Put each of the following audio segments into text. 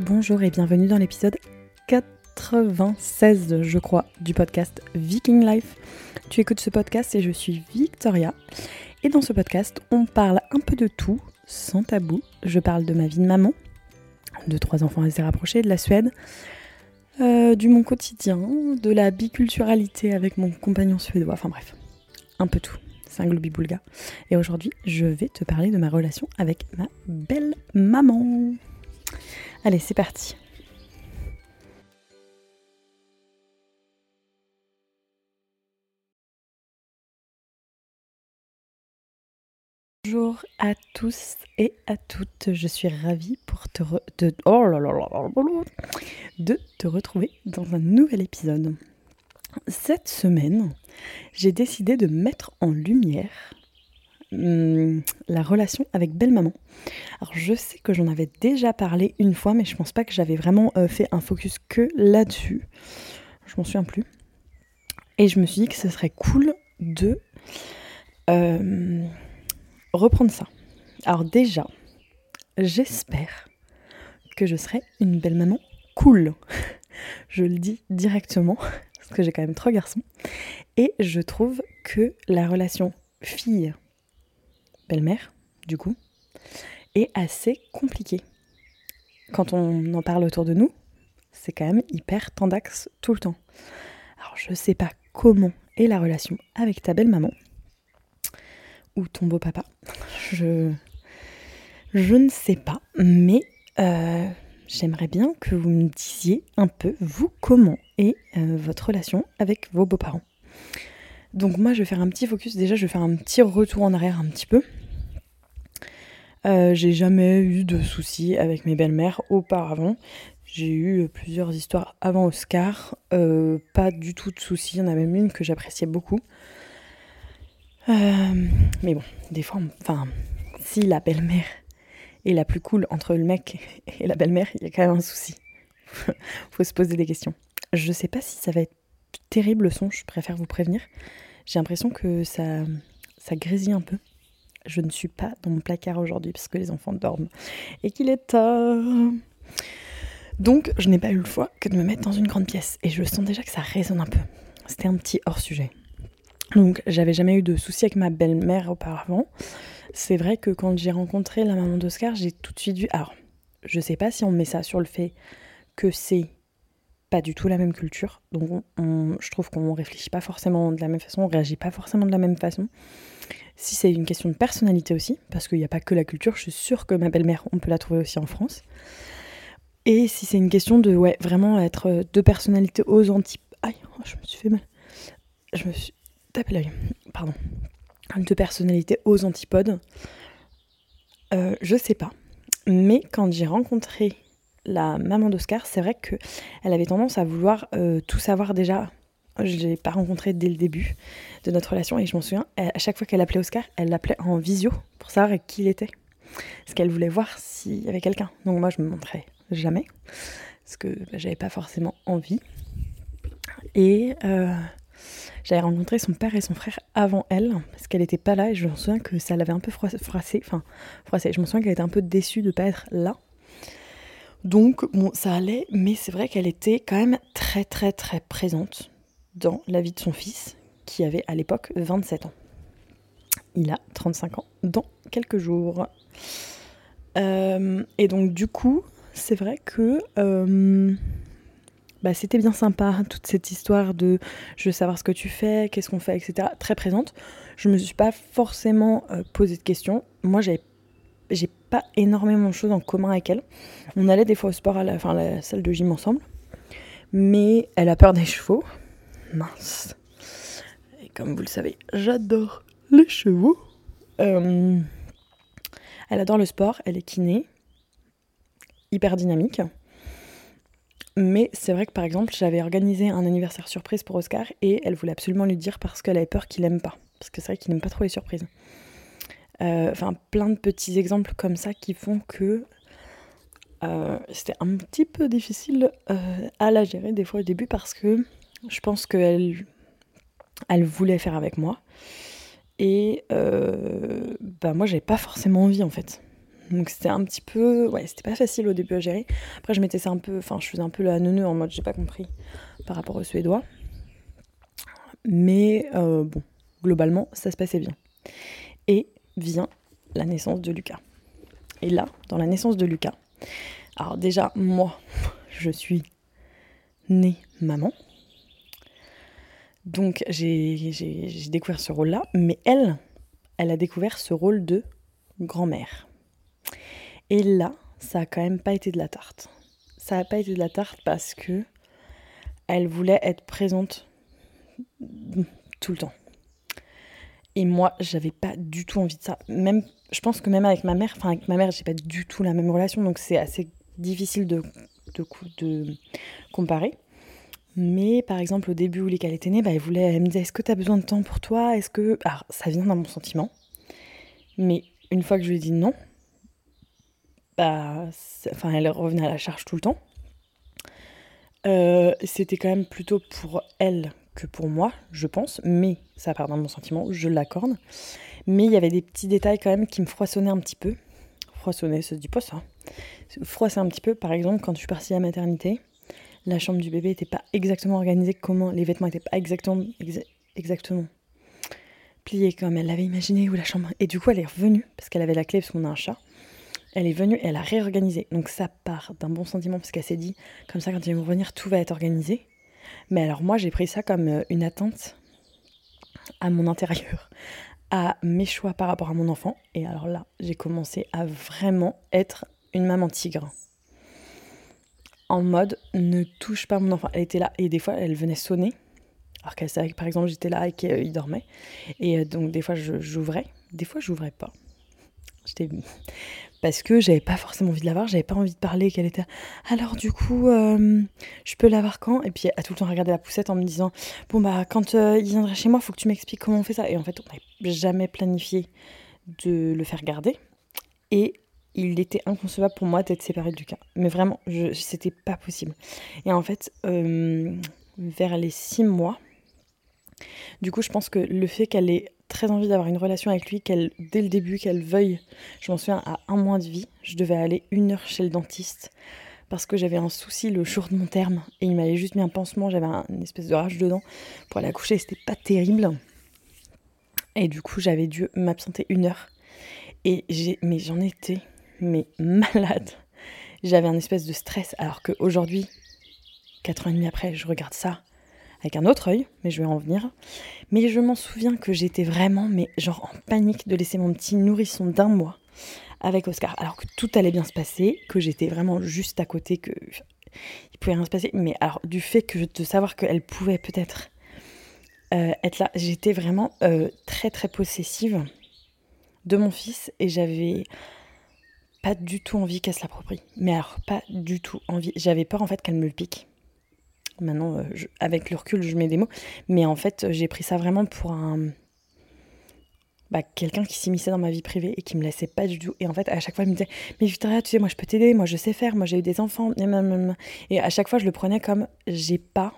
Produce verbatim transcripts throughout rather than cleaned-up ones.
Bonjour et bienvenue dans l'épisode quatre-vingt-seize, je crois, du podcast Viking Life. Tu écoutes ce podcast et je suis Victoria. Et dans ce podcast, on parle un peu de tout, sans tabou. Je parle de ma vie de maman, de trois enfants assez rapprochés, de la Suède, euh, du mon quotidien, de la biculturalité avec mon compagnon suédois, enfin bref, un peu tout. C'est un globi-boulga. Et aujourd'hui, je vais te parler de ma relation avec ma belle maman. Allez, c'est parti. Bonjour à tous et à toutes. Je suis ravie pour te re... de... Oh là là là là de te retrouver dans un nouvel épisode. Cette semaine, j'ai décidé de mettre en lumière hum, la relation avec belle-maman. Alors je sais que j'en avais déjà parlé une fois, mais je pense pas que j'avais vraiment euh, fait un focus que là-dessus. Je m'en souviens plus. Et je me suis dit que ce serait cool de euh, reprendre ça. Alors déjà, j'espère que je serai une belle-maman cool. Je le dis directement, parce que j'ai quand même trois garçons. Et je trouve que la relation fille-belle-mère, du coup, est assez compliquée. Quand on en parle autour de nous, c'est quand même hyper tendax tout le temps. Alors je sais pas comment est la relation avec ta belle-maman ou ton beau-papa. Je, je ne sais pas, mais... Euh... J'aimerais bien que vous me disiez un peu, vous, comment est euh, votre relation avec vos beaux-parents. Donc moi, je vais faire un petit focus. Déjà, je vais faire un petit retour en arrière un petit peu. Euh, j'ai jamais eu de soucis avec mes belles-mères auparavant. J'ai eu plusieurs histoires avant Oscar. Euh, pas du tout de soucis. Il y en a même une que j'appréciais beaucoup. Euh, mais bon, des fois, enfin, si la belle-mère... et la plus cool entre le mec et la belle-mère, il y a quand même un souci. Faut se poser des questions. Je sais pas si ça va être terrible le son, je préfère vous prévenir. J'ai l'impression que ça, ça grésille un peu. Je ne suis pas dans mon placard aujourd'hui parce que les enfants dorment et qu'il est tard. Donc, je n'ai pas eu le choix que de me mettre dans une grande pièce. Et je sens déjà que ça résonne un peu. C'était un petit hors-sujet. Donc, j'avais jamais eu de souci avec ma belle-mère auparavant. C'est vrai que quand j'ai rencontré la maman d'Oscar, j'ai tout de suite vu... Alors, je sais pas si on met ça sur le fait que c'est pas du tout la même culture. Donc, on, on, je trouve qu'on réfléchit pas forcément de la même façon, on réagit pas forcément de la même façon. Si c'est une question de personnalité aussi, parce qu'il n'y a pas que la culture, je suis sûre que ma belle-mère, on peut la trouver aussi en France. Et si c'est une question de, ouais, vraiment être deux personnalités aux antipodes... Aïe, oh, je me suis fait mal. Je me suis... Tape l'œil, pardon, de personnalité aux antipodes, euh, je sais pas. Mais quand j'ai rencontré la maman d'Oscar, c'est vrai qu'elle avait tendance à vouloir euh, tout savoir déjà. Je ne l'ai pas rencontrée dès le début de notre relation et je m'en souviens, elle, à chaque fois qu'elle appelait Oscar, elle l'appelait en visio pour savoir qui il était. Parce qu'elle voulait voir s'il y avait quelqu'un. Donc moi, je me montrais jamais, parce que bah, j'avais pas forcément envie. Et... Euh, J'avais rencontré son père et son frère avant elle, parce qu'elle n'était pas là, et je me souviens que ça l'avait un peu froissée, enfin, froissée, je me souviens qu'elle était un peu déçue de ne pas être là. Donc, bon, ça allait, mais c'est vrai qu'elle était quand même très très très présente dans la vie de son fils, qui avait à l'époque vingt-sept ans. Il a trente-cinq ans dans quelques jours. Euh, et donc, du coup, c'est vrai que... Euh, Bah, c'était bien sympa, toute cette histoire de « je veux savoir ce que tu fais, qu'est-ce qu'on fait, et cetera » très présente. Je ne me suis pas forcément euh, posé de questions. Moi, j'ai, j'ai pas énormément de choses en commun avec elle. On allait des fois au sport, à la, enfin, à la salle de gym ensemble. Mais elle a peur des chevaux. Mince. Et comme vous le savez, j'adore les chevaux. Euh, elle adore le sport, elle est kiné, hyper dynamique. Mais c'est vrai que par exemple, j'avais organisé un anniversaire surprise pour Oscar et elle voulait absolument lui dire parce qu'elle avait peur qu'il aime pas. Parce que c'est vrai qu'il n'aime pas trop les surprises. Euh, enfin, plein de petits exemples comme ça qui font que euh, c'était un petit peu difficile euh, à la gérer des fois au début parce que je pense qu'elle elle voulait faire avec moi. Et euh, bah moi, j'avais pas forcément envie en fait. Donc c'était un petit peu... Ouais, c'était pas facile au début à gérer. Après, je mettais ça un peu... Enfin, je faisais un peu la neuneu en mode j'ai pas compris par rapport aux Suédois. Mais euh, bon, globalement, ça se passait bien. Et vient la naissance de Lucas. Et là, dans la naissance de Lucas... Alors déjà, moi, je suis née maman. Donc j'ai, j'ai, j'ai découvert ce rôle-là. Mais elle, elle a découvert ce rôle de grand-mère. Et là, ça a quand même pas été de la tarte. Ça a pas été de la tarte parce que elle voulait être présente tout le temps. Et moi, j'avais pas du tout envie de ça. Même, je pense que même avec ma mère, enfin avec ma mère, j'ai pas du tout la même relation, donc c'est assez difficile de, de, de comparer. Mais par exemple, au début où Léka était née, bah, elle voulait, elle me disait, est-ce que t'as besoin de temps pour toi ? Est-ce que... Alors, ça vient d'un bon sentiment. Mais une fois que je lui ai dit non, bah, enfin, elle revenait à la charge tout le temps. Euh, c'était quand même plutôt pour elle que pour moi, je pense, mais ça part dans mon sentiment, je l'accorde. Mais il y avait des petits détails quand même qui me froissonnaient un petit peu. Froissonner, ça se dit pas ça. Froisser un petit peu, par exemple, quand je suis partie à la maternité, la chambre du bébé n'était pas exactement organisée, comment les vêtements n'étaient pas exactement, exa- exactement pliés comme elle l'avait imaginé, ou la chambre. Et du coup, elle est revenue, parce qu'elle avait la clé, parce qu'on a un chat. Elle est venue et elle a réorganisé. Donc ça part d'un bon sentiment, parce qu'elle s'est dit, comme ça, quand ils vont revenir, tout va être organisé. Mais alors moi, j'ai pris ça comme une atteinte à mon intérieur, à mes choix par rapport à mon enfant. Et alors là, j'ai commencé à vraiment être une maman tigre. En mode, ne touche pas mon enfant. Elle était là et des fois, elle venait sonner. Alors qu'elle savait que par exemple, j'étais là et qu'il dormait. Et donc des fois, je, j'ouvrais. Des fois, j'ouvrais pas. J'étais... Parce que j'avais pas forcément envie de l'avoir, j'avais pas envie de parler, qu'elle était... Alors du coup, euh, je peux l'avoir quand ? Et puis elle a tout le temps regardé la poussette en me disant, bon bah quand euh, il viendra chez moi, faut que tu m'expliques comment on fait ça. Et en fait, on n'avait jamais planifié de le faire garder. Et il était inconcevable pour moi d'être séparée de Lucas. Mais vraiment, je, c'était pas possible. Et en fait, euh, vers les six mois, du coup je pense que le fait qu'elle ait... très envie d'avoir une relation avec lui, qu'elle, dès le début, qu'elle veuille. Je m'en souviens, à un mois de vie, je devais aller une heure chez le dentiste parce que j'avais un souci le jour de mon terme et il m'avait juste mis un pansement, j'avais un, une espèce de rage dedans pour aller accoucher, c'était pas terrible. Et du coup, j'avais dû m'absenter une heure. Et j'ai, mais j'en étais, mais malade. J'avais un espèce de stress, alors qu'aujourd'hui, quatre ans et demi après, je regarde ça avec un autre œil, mais je vais en venir. Mais je m'en souviens que j'étais vraiment, mais genre en panique de laisser mon petit nourrisson d'un mois avec Oscar, alors que tout allait bien se passer, que j'étais vraiment juste à côté, que il pouvait rien se passer. Mais alors du fait que de savoir qu'elle pouvait peut-être euh, être là, j'étais vraiment euh, très très possessive de mon fils et j'avais pas du tout envie qu'elle se l'approprie. Mais alors pas du tout envie. J'avais peur en fait qu'elle me le pique. Maintenant, je, avec le recul, je mets des mots. Mais en fait, j'ai pris ça vraiment pour un... Bah, quelqu'un qui s'immisçait dans ma vie privée et qui me laissait pas du tout. Et en fait, à chaque fois, il me disait « Mais Victoria, tu sais, moi, je peux t'aider. Moi, je sais faire. Moi, j'ai eu des enfants. » Et à chaque fois, je le prenais comme « J'ai pas... »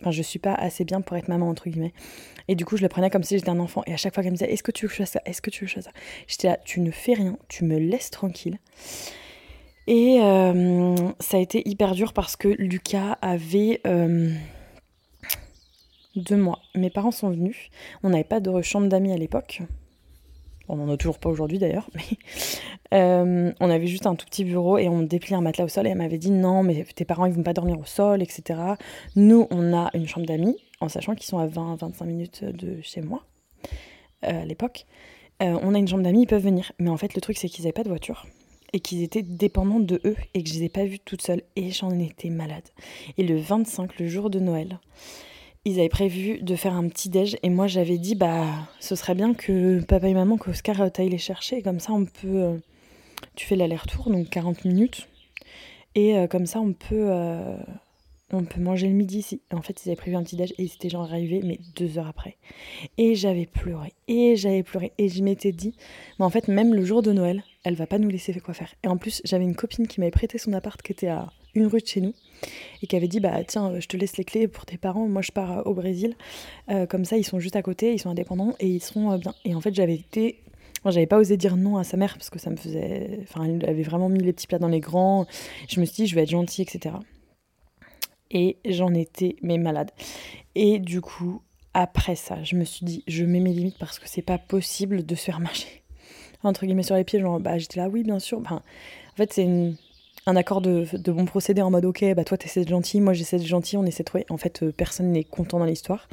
Enfin, je suis pas assez bien pour être maman, entre guillemets. Et du coup, je le prenais comme si j'étais un enfant. Et à chaque fois, elle me disait « Est-ce que tu veux que je fasse ça ? Est-ce que tu veux que je fasse ça ?» J'étais là « Tu ne fais rien. Tu me laisses tranquille. » Et euh, ça a été hyper dur parce que Lucas avait euh, deux mois. Mes parents sont venus. On n'avait pas de chambre d'amis à l'époque. On n'en a toujours pas aujourd'hui d'ailleurs. Mais euh, on avait juste un tout petit bureau et on dépliait un matelas au sol. Et elle m'avait dit non, mais tes parents ils vont pas dormir au sol, et cetera. Nous, on a une chambre d'amis, en sachant qu'ils sont à vingt à vingt-cinq minutes de chez moi euh, à l'époque. Euh, on a une chambre d'amis, ils peuvent venir. Mais en fait, le truc, c'est qu'ils n'avaient pas de voiture. Et qu'ils étaient dépendants de eux et que je les ai pas vus toute seule et j'en étais malade. Et le vingt-cinq, le jour de Noël, ils avaient prévu de faire un petit déj et moi j'avais dit bah ce serait bien que papa et maman, qu'Oscar t'aille les chercher et comme ça on peut euh, tu fais l'aller-retour donc quarante minutes et euh, comme ça on peut euh, on peut manger le midi ici. Et en fait ils avaient prévu un petit déj et ils étaient genre arrivés mais deux heures après et j'avais pleuré et j'avais pleuré et je m'étais dit mais en fait même le jour de Noël elle va pas nous laisser quoi faire. Et en plus, j'avais une copine qui m'avait prêté son appart qui était à une rue de chez nous et qui avait dit bah tiens, je te laisse les clés pour tes parents, moi je pars au Brésil. Euh, comme ça, ils sont juste à côté, ils sont indépendants et ils sont euh, bien. Et en fait, j'avais été Moi, j'avais pas osé dire non à sa mère parce que ça me faisait. Enfin, elle avait vraiment mis les petits plats dans les grands. Je me suis dit, je vais être gentille, et cetera. Et j'en étais, mais malade. Et du coup, après ça, je me suis dit, je mets mes limites parce que c'est pas possible de se faire marcher. Entre guillemets, sur les pieds, genre, bah, j'étais là, oui, bien sûr. Enfin, en fait, c'est une. Un accord de, de bon procédé en mode ok, bah toi t'essaies de gentil, moi j'essaie de gentil, on essaie de trouver. En fait, euh, personne n'est content dans l'histoire.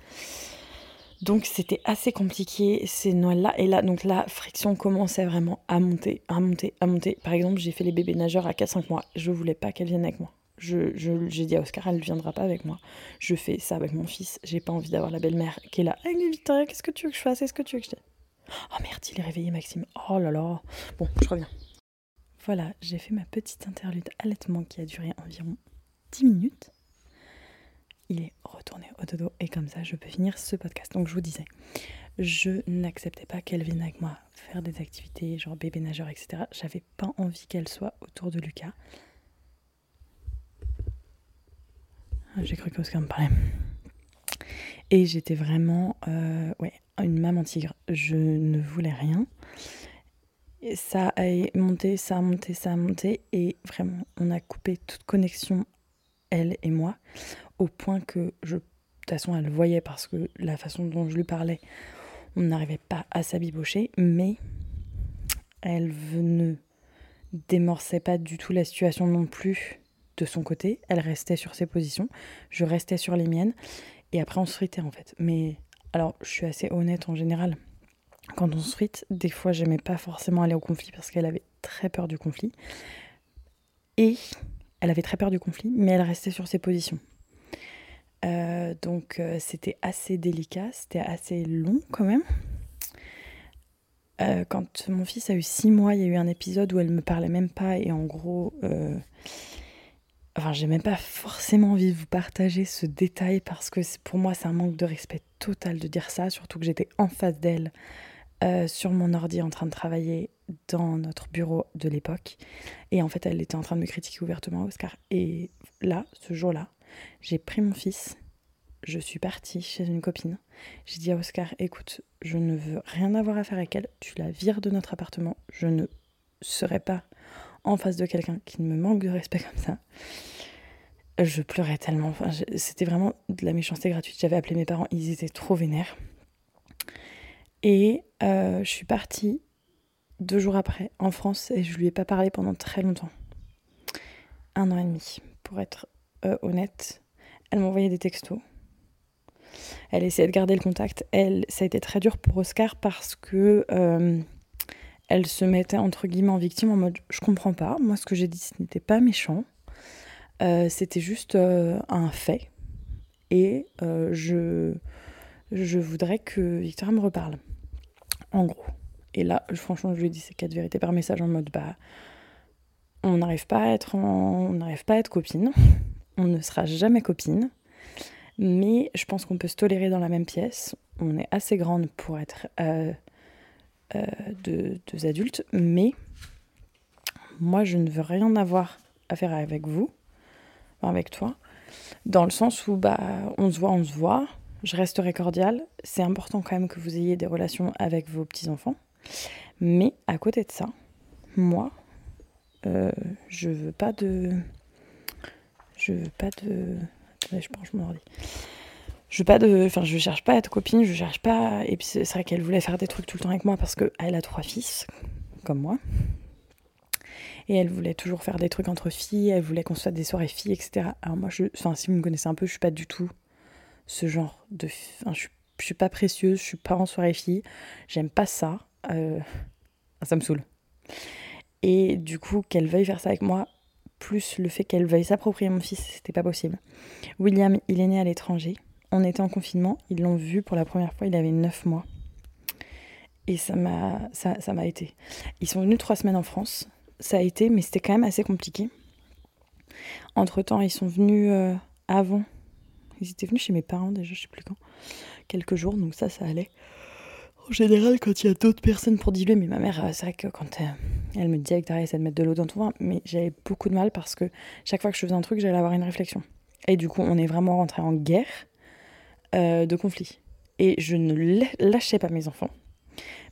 Donc c'était assez compliqué ces Noëls-là. Et là, donc la friction commençait vraiment à monter, à monter, à monter. Par exemple, j'ai fait les bébés nageurs à quatre cinq mois. Je voulais pas qu'elle vienne avec moi. Je, je, j'ai dit à Oscar, elle ne viendra pas avec moi. Je fais ça avec mon fils. J'ai pas envie d'avoir la belle-mère qui est là. Hey, Victoria, qu'est-ce que tu veux que je fasse? Est-ce que tu veux que je. Oh merde, il est réveillé, Maxime. Oh là là. Bon, je reviens. Voilà, j'ai fait ma petite interlude allaitement qui a duré environ dix minutes. Il est retourné au dodo et comme ça, je peux finir ce podcast. Donc, je vous disais, je n'acceptais pas qu'elle vienne avec moi faire des activités, genre bébé nageur, et cetera. J'avais pas envie qu'elle soit autour de Lucas. J'ai cru qu'Oscar me parlait. Et j'étais vraiment, euh, ouais, une maman tigre. Je ne voulais rien. Et ça a monté, ça a monté, ça a monté. Et vraiment, on a coupé toute connexion, elle et moi, au point que, je, de toute façon, elle voyait parce que la façon dont je lui parlais, on n'arrivait pas à s'abibocher. Mais elle ne démorçait pas du tout la situation non plus de son côté. Elle restait sur ses positions, je restais sur les miennes. Et après, on se fritait, en fait. Mais alors, je suis assez honnête en général. Quand on se frite, des fois, j'aimais pas forcément aller au conflit parce qu'elle avait très peur du conflit. Et elle avait très peur du conflit, mais elle restait sur ses positions. Euh, donc, euh, c'était assez délicat, c'était assez long quand même. Euh, quand mon fils a eu six mois, il y a eu un épisode où elle me parlait même pas et en gros... Euh, Enfin, j'ai même pas forcément envie de vous partager ce détail parce que pour moi, c'est un manque de respect total de dire ça, surtout que j'étais en face d'elle euh, sur mon ordi en train de travailler dans notre bureau de l'époque. Et en fait, elle était en train de me critiquer ouvertement, Oscar. Et là, ce jour-là, j'ai pris mon fils, je suis partie chez une copine. J'ai dit à Oscar, écoute, je ne veux rien avoir à faire avec elle, tu la vires de notre appartement, je ne serai pas... en face de quelqu'un qui me manque de respect comme ça. Je pleurais tellement. Enfin, je, c'était vraiment de la méchanceté gratuite. J'avais appelé mes parents, ils étaient trop vénères. Et euh, je suis partie deux jours après en France et je lui ai pas parlé pendant très longtemps. Un an et demi, pour être euh, honnête. Elle m'envoyait des textos. Elle essayait de garder le contact. Elle, ça a été très dur pour Oscar parce que... Euh, elle se mettait entre guillemets en victime en mode je comprends pas, moi ce que j'ai dit ce n'était pas méchant, euh, c'était juste euh, un fait et euh, je, je voudrais que Victoria me reparle en gros. Et là franchement je lui ai dit ces quatre vérités par message en mode bah on n'arrive pas à être en... on n'arrive pas à être copine, on ne sera jamais copine, mais je pense qu'on peut se tolérer dans la même pièce, on est assez grande pour être euh, Euh, de, deux adultes, mais moi je ne veux rien avoir à faire avec vous, avec toi, dans le sens où bah on se voit, on se voit, je resterai cordiale, c'est important quand même que vous ayez des relations avec vos petits-enfants, mais à côté de ça, moi, euh, je veux pas de... Je veux pas de... Attendez, je pense, je m'en redis. Je veux pas de, enfin, je cherche pas à être copine, je cherche pas... Et puis c'est vrai qu'elle voulait faire des trucs tout le temps avec moi parce qu'elle a trois fils, comme moi. Et elle voulait toujours faire des trucs entre filles, elle voulait qu'on se fasse des soirées filles, et cetera. Alors moi, je... enfin, si vous me connaissez un peu, je suis pas du tout ce genre de... Enfin, je suis, je suis pas précieuse, je suis pas en soirée filles, j'aime pas ça. Euh... Ça me saoule. Et du coup, qu'elle veuille faire ça avec moi, plus le fait qu'elle veuille s'approprier mon fils, c'était pas possible. William, il est né à l'étranger. On était en confinement, ils l'ont vu pour la première fois, il avait neuf mois. Et ça m'a, ça, ça m'a été. Ils sont venus trois semaines en France, ça a été, mais c'était quand même assez compliqué. Entre-temps, ils sont venus euh, avant. Ils étaient venus chez mes parents déjà, je sais plus quand. Quelques jours, donc ça, ça allait. En général, quand il y a d'autres personnes pour diluer, mais ma mère, c'est vrai que quand elle, elle me disait que t'arrêtes, c'est de mettre de l'eau dans ton vin, mais j'avais beaucoup de mal parce que chaque fois que je faisais un truc, j'allais avoir une réflexion. Et du coup, on est vraiment rentré en guerre. Euh, de conflits. Et je ne lâchais pas mes enfants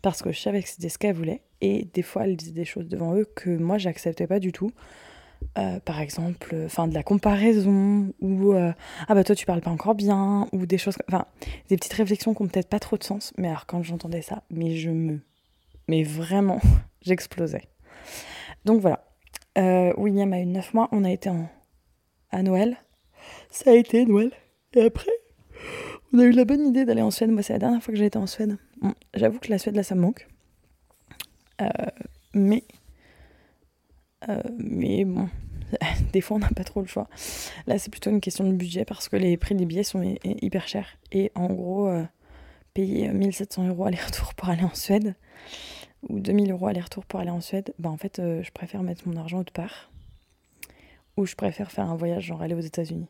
parce que je savais que c'était ce qu'elles voulaient. Et des fois, elles disaient des choses devant eux que moi, j'acceptais pas du tout. Euh, par exemple, enfin euh, de la comparaison, ou euh, ah bah toi tu parles pas encore bien, ou des choses, enfin des petites réflexions qui ont peut-être pas trop de sens. Mais alors quand j'entendais ça, mais je me, mais vraiment, j'explosais. Donc voilà, euh, William a eu neuf mois, on a été en... à Noël, ça a été Noël, et après on a eu la bonne idée d'aller en Suède. Moi c'est la dernière fois que j'ai été en Suède. Bon, j'avoue que la Suède là ça me manque, euh, mais Euh, mais bon, des fois on n'a pas trop le choix. Là c'est plutôt une question de budget parce que les prix des billets sont hi- hyper chers. Et en gros, euh, payer mille sept cents euros aller-retour pour aller en Suède ou deux mille euros aller-retour pour aller en Suède, bah en fait euh, je préfère mettre mon argent autre part, ou je préfère faire un voyage genre aller aux États-Unis.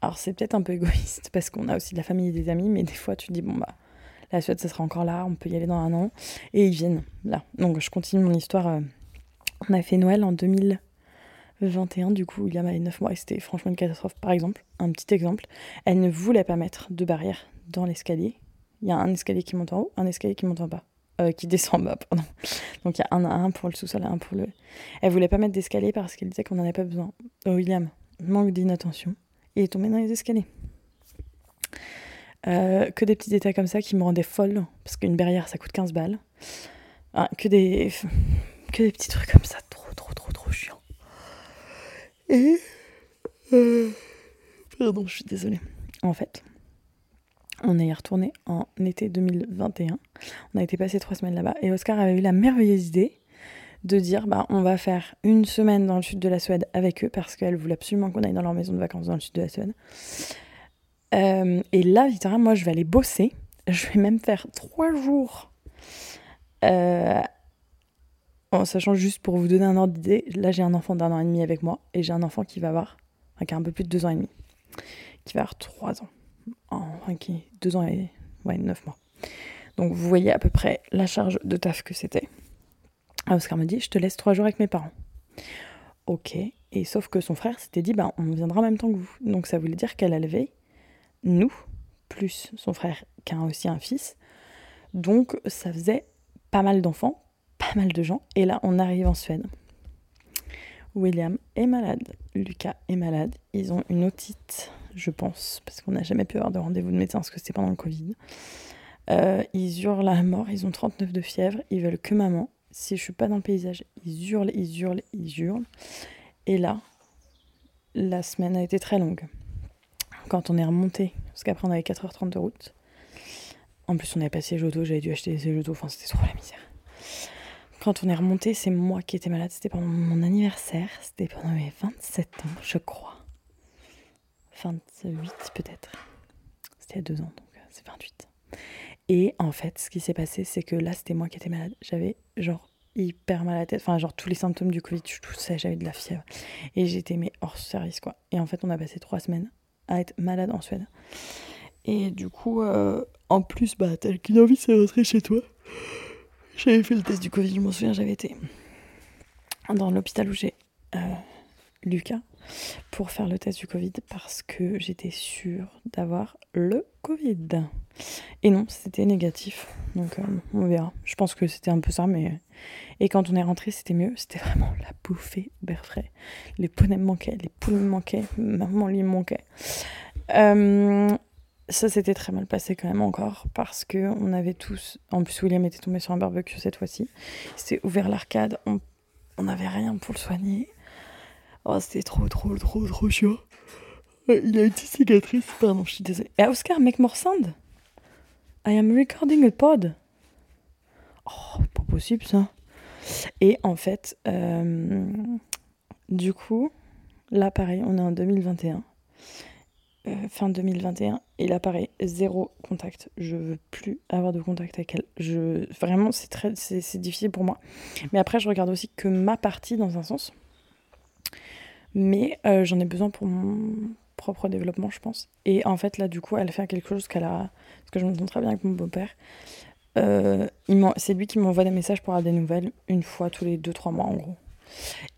Alors c'est peut-être un peu égoïste parce qu'on a aussi de la famille et des amis, mais des fois tu te dis bon bah la Suède ça sera encore là, on peut y aller dans un an, et ils viennent là. Donc je continue mon histoire. euh, On a fait Noël en deux mille vingt et un, du coup, William avait neuf mois et c'était franchement une catastrophe. Par exemple, un petit exemple, elle ne voulait pas mettre de barrière dans l'escalier. Il y a un escalier qui monte en haut, un escalier qui monte en bas, euh, qui descend en bas, pardon. Donc il y a un à un pour le sous-sol et un pour le... Elle voulait pas mettre d'escalier parce qu'elle disait qu'on n'en avait pas besoin. Oh, William, manque d'inattention, il est tombé dans les escaliers. Euh, que des petits détails comme ça qui me rendaient folle, parce qu'une barrière, ça coûte quinze balles. Ah, que des... que des petits trucs comme ça, trop trop trop trop chiant. Et euh, pardon, je suis désolée. En fait, on est retourné en été deux mille vingt et un, on a été passer trois semaines là-bas, et Oscar avait eu la merveilleuse idée de dire bah on va faire une semaine dans le sud de la Suède avec eux, parce qu'elle voulait absolument qu'on aille dans leur maison de vacances dans le sud de la Suède. Euh, et là, Victoria, moi je vais aller bosser, je vais même faire trois jours euh, en sachant, juste pour vous donner un ordre d'idée, là j'ai un enfant d'un an et demi avec moi, et j'ai un enfant qui va avoir, enfin qui a un peu plus de deux ans et demi, qui va avoir trois ans, enfin qui deux ans et ouais, neuf mois. Donc vous voyez à peu près la charge de taf que c'était. Oscar me dit, je te laisse trois jours avec mes parents. Ok, et sauf que son frère s'était dit, bah, on viendra en même temps que vous. Donc ça voulait dire qu'elle a levé nous, plus son frère qui a aussi un fils, donc ça faisait pas mal d'enfants, pas mal de gens. Et là, on arrive en Suède. William est malade. Lucas est malade. Ils ont une otite, je pense, parce qu'on n'a jamais pu avoir de rendez-vous de médecin, parce que c'était pendant le Covid. Euh, ils hurlent à la mort. Ils ont trente-neuf de fièvre. Ils veulent que maman. Si je suis pas dans le paysage, ils hurlent, ils hurlent, ils hurlent. Et là, la semaine a été très longue. Quand on est remonté, parce qu'après, on avait quatre heures trente de route. En plus, on n'avait pas de siège auto. J'avais dû acheter des sièges auto. Enfin, c'était trop la misère. Quand on est remonté, c'est moi qui étais malade. C'était pendant mon anniversaire. C'était pendant mes vingt-sept ans, je crois. vingt-huit peut-être. C'était il y a deux ans, donc c'est vingt-huit. Et en fait, ce qui s'est passé, c'est que là, c'était moi qui étais malade. J'avais genre hyper mal à la tête. Enfin, genre tous les symptômes du Covid, je toussais, j'avais de la fièvre. Et j'étais mais hors service, quoi. Et en fait, on a passé trois semaines à être malade en Suède. Et du coup, euh, en plus, bah, t'as qu'une envie, c'est rentrer chez toi. J'avais fait le test du Covid, je m'en souviens, j'avais été dans l'hôpital où j'ai euh, Lucas pour faire le test du Covid parce que j'étais sûre d'avoir le Covid. Et non, c'était négatif, donc euh, on verra. Je pense que c'était un peu ça, mais... Et quand on est rentré, c'était mieux, c'était vraiment la bouffée d'air frais. Les poneys me manquaient, les poules me manquaient, maman lui manquait. Euh... Ça s'était très mal passé quand même encore, parce qu'on avait tous... En plus, William était tombé sur un barbecue cette fois-ci. Il s'est ouvert l'arcade, on n'avait rien pour le soigner. Oh, c'était trop, trop, trop, trop chiant. Il a une petite cicatrice. Pardon, je suis désolée. Et Oscar, make more sound. I am recording a pod. Oh, pas possible, ça. Et en fait, euh, du coup, là, pareil, on est en deux mille vingt et un. Euh, fin deux mille vingt et un, et là pareil, zéro contact, je veux plus avoir de contact avec elle, je... vraiment c'est, très... c'est, c'est difficile pour moi, mais après je regarde aussi que ma partie dans un sens, mais euh, j'en ai besoin pour mon propre développement je pense, et en fait là du coup elle fait quelque chose qu'elle a, parce que je m'entends très bien avec mon beau-père, euh, il m'en... c'est lui qui m'envoie des messages pour avoir des nouvelles, une fois tous les deux trois mois en gros.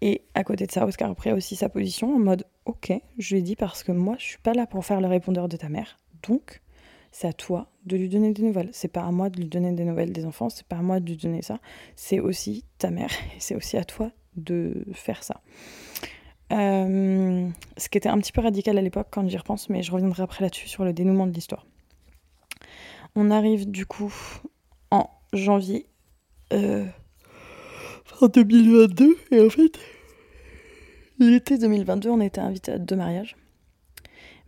Et à côté de ça, Oscar a pris aussi sa position en mode ok, je lui ai dit parce que moi je suis pas là pour faire le répondeur de ta mère, donc c'est à toi de lui donner des nouvelles. C'est pas à moi de lui donner des nouvelles des enfants, c'est pas à moi de lui donner ça. C'est aussi ta mère, et c'est aussi à toi de faire ça. Euh, ce qui était un petit peu radical à l'époque quand j'y repense, mais je reviendrai après là-dessus sur le dénouement de l'histoire. On arrive du coup en janvier euh, en deux mille vingt-deux, et en fait l'été deux mille vingt-deux on était invités à deux mariages,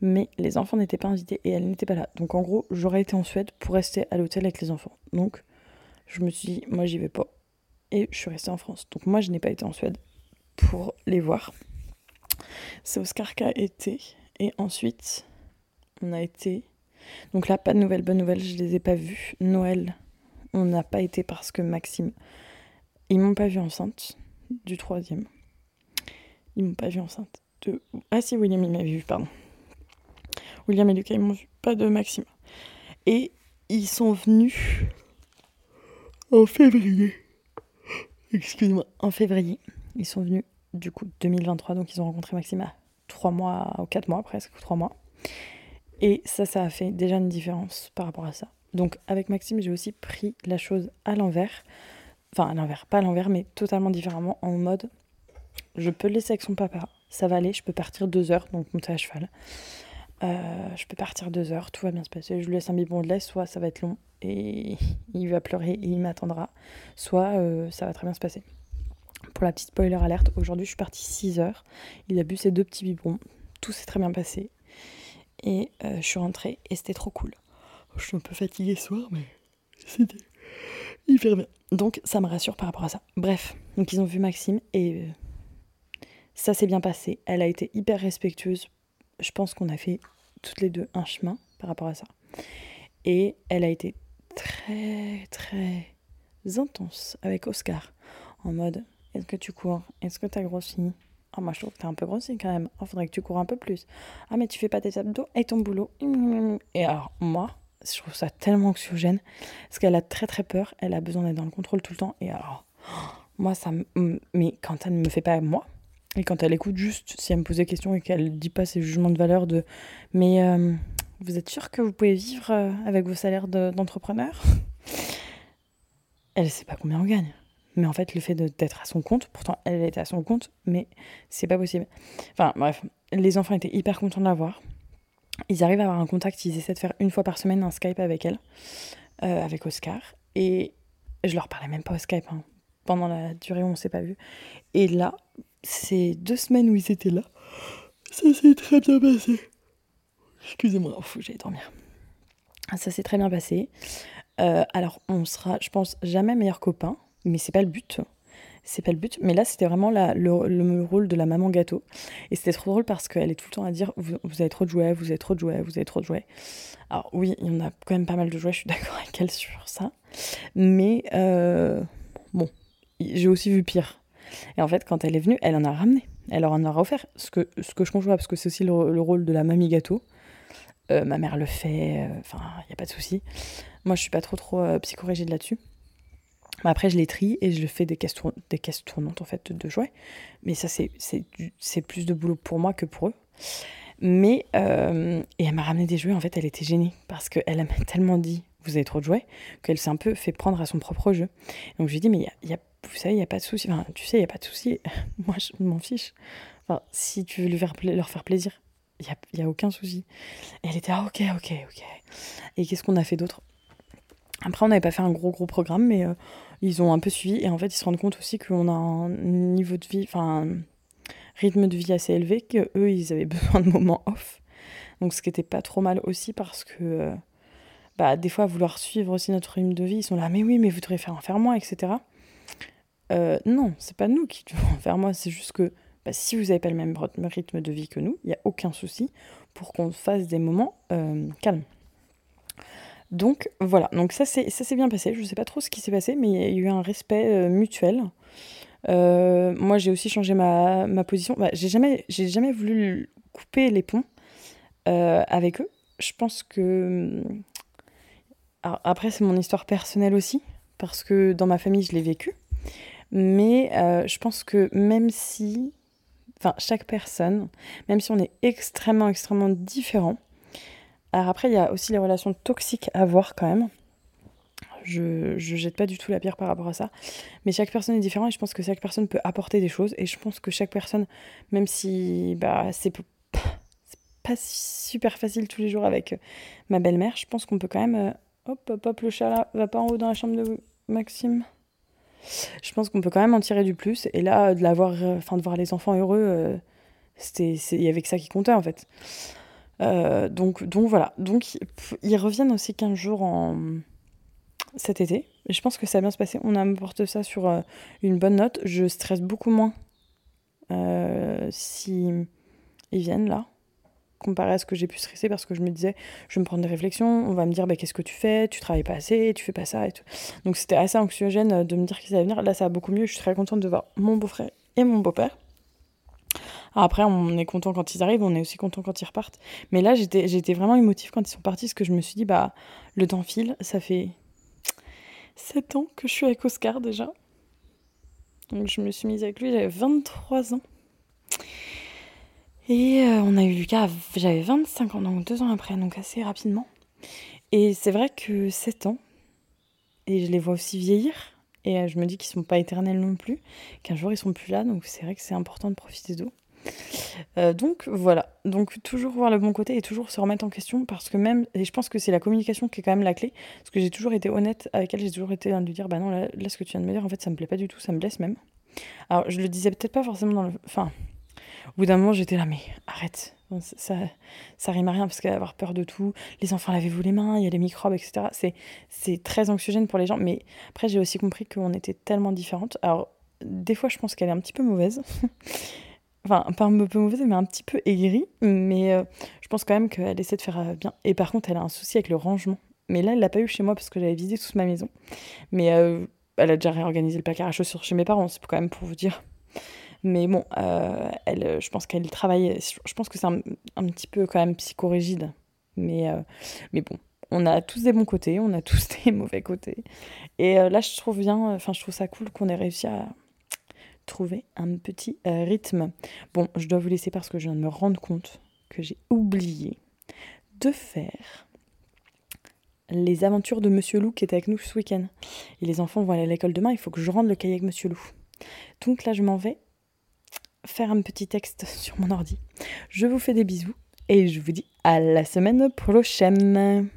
mais les enfants n'étaient pas invités et elle n'était pas là, donc en gros j'aurais été en Suède pour rester à l'hôtel avec les enfants. Donc je me suis dit moi j'y vais pas, et je suis restée en France, donc moi je n'ai pas été en Suède pour les voir. C'est Oscar qui a été, et ensuite on a été, donc là pas de nouvelles bonnes nouvelles, je les ai pas vues. Noël on n'a pas été parce que Maxime, ils m'ont pas vue enceinte du troisième, ils m'ont pas vue enceinte de, ah si William il m'a vu, pardon, William et Lucas ils m'ont vu, pas de Maxime. Et ils sont venus en février, excuse-moi, en février ils sont venus du coup deux mille vingt-trois, donc ils ont rencontré Maxime à trois mois ou quatre mois presque, trois mois. Et ça, ça a fait déjà une différence par rapport à ça. Donc avec Maxime, j'ai aussi pris la chose à l'envers. Enfin à l'envers, pas à l'envers, mais totalement différemment, en mode je peux le laisser avec son papa, ça va aller, je peux partir deux heures, donc monter à cheval. Euh, je peux partir deux heures, tout va bien se passer, je lui laisse un biberon de lait, soit ça va être long et il va pleurer et il m'attendra, soit euh, ça va très bien se passer. Pour la petite spoiler alerte, aujourd'hui je suis partie six heures, il a bu ses deux petits biberons, tout s'est très bien passé. Et euh, je suis rentrée et c'était trop cool. Je suis un peu fatiguée ce soir, mais c'était hyper bien. Donc ça me rassure par rapport à ça. Bref, donc ils ont vu Maxime et euh, ça s'est bien passé. Elle a été hyper respectueuse. Je pense qu'on a fait toutes les deux un chemin par rapport à ça. Et elle a été très très intense avec Oscar. En mode, est-ce que tu cours ? Est-ce que t'as grossi ? Ah, oh, moi je trouve que t'es un peu grossi quand même. Ah, faudrait que tu cours un peu plus. Ah, mais tu fais pas tes abdos et ton boulot. Et alors, moi, je trouve ça tellement anxiogène. Parce qu'elle a très très peur. Elle a besoin d'être dans le contrôle tout le temps. Et alors, moi, ça me. Mais quand elle ne me fait pas, moi, et quand elle écoute juste, si elle me pose des questions et qu'elle ne dit pas ses jugements de valeur de. Mais euh, vous êtes sûr que vous pouvez vivre avec vos salaires de, d'entrepreneur ? Elle ne sait pas combien on gagne. Mais en fait, le fait de, d'être à son compte, pourtant elle était à son compte, mais c'est pas possible. Enfin bref, les enfants étaient hyper contents de la voir. Ils arrivent à avoir un contact, ils essaient de faire une fois par semaine un Skype avec elle, euh, avec Oscar. Et je leur parlais même pas au Skype, hein, pendant la durée où on s'est pas vu. Et là, ces deux semaines où ils étaient là, ça s'est très bien passé. Excusez-moi, faut que j'aille dormir. Ça s'est très bien passé. Euh, alors on sera, je pense, jamais meilleurs copains. Mais c'est pas le but, c'est pas le but. Mais là, c'était vraiment la, le, le rôle de la maman gâteau. Et c'était trop drôle parce qu'elle est tout le temps à dire vous, vous avez trop de jouets, vous avez trop de jouets, vous avez trop de jouets. Alors oui, il y en a quand même pas mal de jouets, je suis d'accord avec elle sur ça. Mais euh, bon, j'ai aussi vu pire. Et en fait, quand elle est venue, elle en a ramené. Elle en a offert, ce que, ce que je conçois, parce que c'est aussi le, le rôle de la mamie gâteau. Euh, ma mère le fait, enfin, euh, il y a pas de souci. Moi, je suis pas trop, trop euh, psychorigide là-dessus. Après, je les trie et je fais des caisses, tourn- des caisses tournantes en fait, de jouets. Mais ça, c'est, c'est, du, c'est plus de boulot pour moi que pour eux. Mais, euh, et elle m'a ramené des jouets. En fait, elle était gênée parce qu'elle m'a tellement dit « vous avez trop de jouets » qu'elle s'est un peu fait prendre à son propre jeu. Donc, je lui ai dit « mais y a, y a, vous savez, il n'y a pas de souci. Enfin, tu sais, il n'y a pas de souci. Moi, je m'en fiche. Enfin, si tu veux lui faire pla- leur faire plaisir, il n'y a, y a aucun souci. » Et elle était « ah, ok, ok, ok. » Et qu'est-ce qu'on a fait d'autre ? Après, on n'avait pas fait un gros, gros programme, mais euh, ils ont un peu suivi. Et en fait, ils se rendent compte aussi qu'on a un niveau de vie, enfin, un rythme de vie assez élevé, qu'eux, ils avaient besoin de moments off. Donc, ce qui n'était pas trop mal aussi, parce que, euh, bah, des fois, vouloir suivre aussi notre rythme de vie, ils sont là, mais oui, mais vous devriez faire en faire moins, et cetera. Euh, non, c'est pas nous qui devons en faire moins, c'est juste que, bah, si vous n'avez pas le même rythme de vie que nous, il n'y a aucun souci pour qu'on fasse des moments euh, calmes. Donc voilà, donc ça s'est ça s'est bien passé, je sais pas trop ce qui s'est passé, mais il y a eu un respect euh, mutuel. Euh, moi j'ai aussi changé ma, ma position, bah, j'ai, jamais, j'ai jamais voulu couper les ponts euh, avec eux. Je pense que... Alors, après c'est mon histoire personnelle aussi, parce que dans ma famille je l'ai vécu, mais euh, je pense que même si, enfin chaque personne, même si on est extrêmement extrêmement différents, Alors après, il y a aussi les relations toxiques à voir quand même. Je je jette pas du tout la pierre par rapport à ça. Mais chaque personne est différente et je pense que chaque personne peut apporter des choses. Et je pense que chaque personne, même si bah, c'est, p- c'est pas super facile tous les jours avec euh, ma belle-mère, je pense qu'on peut quand même... Euh, hop, hop, hop, le chat là, va pas en haut dans la chambre de Maxime. Je pense qu'on peut quand même en tirer du plus. Et là, de, l'avoir, euh, 'fin, de voir les enfants heureux, euh, c'était, c'est, il y avait que ça qui comptait en fait. Euh, donc, donc voilà. Donc ils reviennent aussi quinze jours en... cet été. Et je pense que ça va bien se passer. On apporte ça sur euh, une bonne note. Je stresse beaucoup moins euh, si ils viennent là, comparé à ce que j'ai pu stresser, parce que je me disais, je vais me prendre des réflexions, on va me dire, bah, qu'est-ce que tu fais, tu travailles pas assez, tu fais pas ça et tout. Donc c'était assez anxiogène de me dire qu'ils allaient venir. Là, ça va beaucoup mieux. Je suis très contente de voir mon beau-frère et mon beau-père. Alors après, on est content quand ils arrivent, on est aussi content quand ils repartent. Mais là, j'étais, j'étais vraiment émotive quand ils sont partis, parce que je me suis dit, bah, le temps file, ça fait sept ans que je suis avec Oscar déjà. Donc je me suis mise avec lui, j'avais vingt-trois ans. Et euh, on a eu Lucas, j'avais vingt-cinq ans, donc deux ans après, donc assez rapidement. Et c'est vrai que sept ans, et je les vois aussi vieillir, et je me dis qu'ils sont pas éternels non plus, qu'un jour ils sont plus là, donc c'est vrai que c'est important de profiter d'eux. Euh, donc voilà, donc toujours voir le bon côté et toujours se remettre en question, parce que même, et je pense que c'est la communication qui est quand même la clé, parce que j'ai toujours été honnête avec elle, j'ai toujours été de lui dire, bah non, là, là ce que tu viens de me dire, en fait ça me plaît pas du tout, ça me blesse même. Alors je le disais peut-être pas forcément dans le... Enfin, au bout d'un moment j'étais là, mais arrête, ça, ça rime à rien, parce qu'avoir peur de tout, les enfants, lavez-vous les mains, il y a les microbes, et cetera. C'est, c'est très anxiogène pour les gens, mais après j'ai aussi compris qu'on était tellement différentes. Alors des fois je pense qu'elle est un petit peu mauvaise, enfin pas un peu mauvaise mais un petit peu aigrie, mais euh, je pense quand même qu'elle essaie de faire bien. Et par contre elle a un souci avec le rangement, mais là elle l'a pas eu chez moi parce que j'avais vidé toute ma maison, mais euh, elle a déjà réorganisé le placard à chaussures chez mes parents, c'est quand même pour vous dire. Mais bon, euh, elle, je pense qu'elle travaille, je pense que c'est un, un petit peu quand même psychorigide, mais, euh, mais bon, on a tous des bons côtés, on a tous des mauvais côtés, et euh, là je trouve bien, enfin je trouve ça cool qu'on ait réussi à trouver un petit euh, rythme. Bon, je dois vous laisser parce que je viens de me rendre compte que j'ai oublié de faire les aventures de Monsieur Lou qui était avec nous ce week-end, et les enfants vont aller à l'école demain, il faut que je rende le cahier avec Monsieur Lou, donc là je m'en vais faire un petit texte sur mon ordi. Je vous fais des bisous et je vous dis à la semaine prochaine.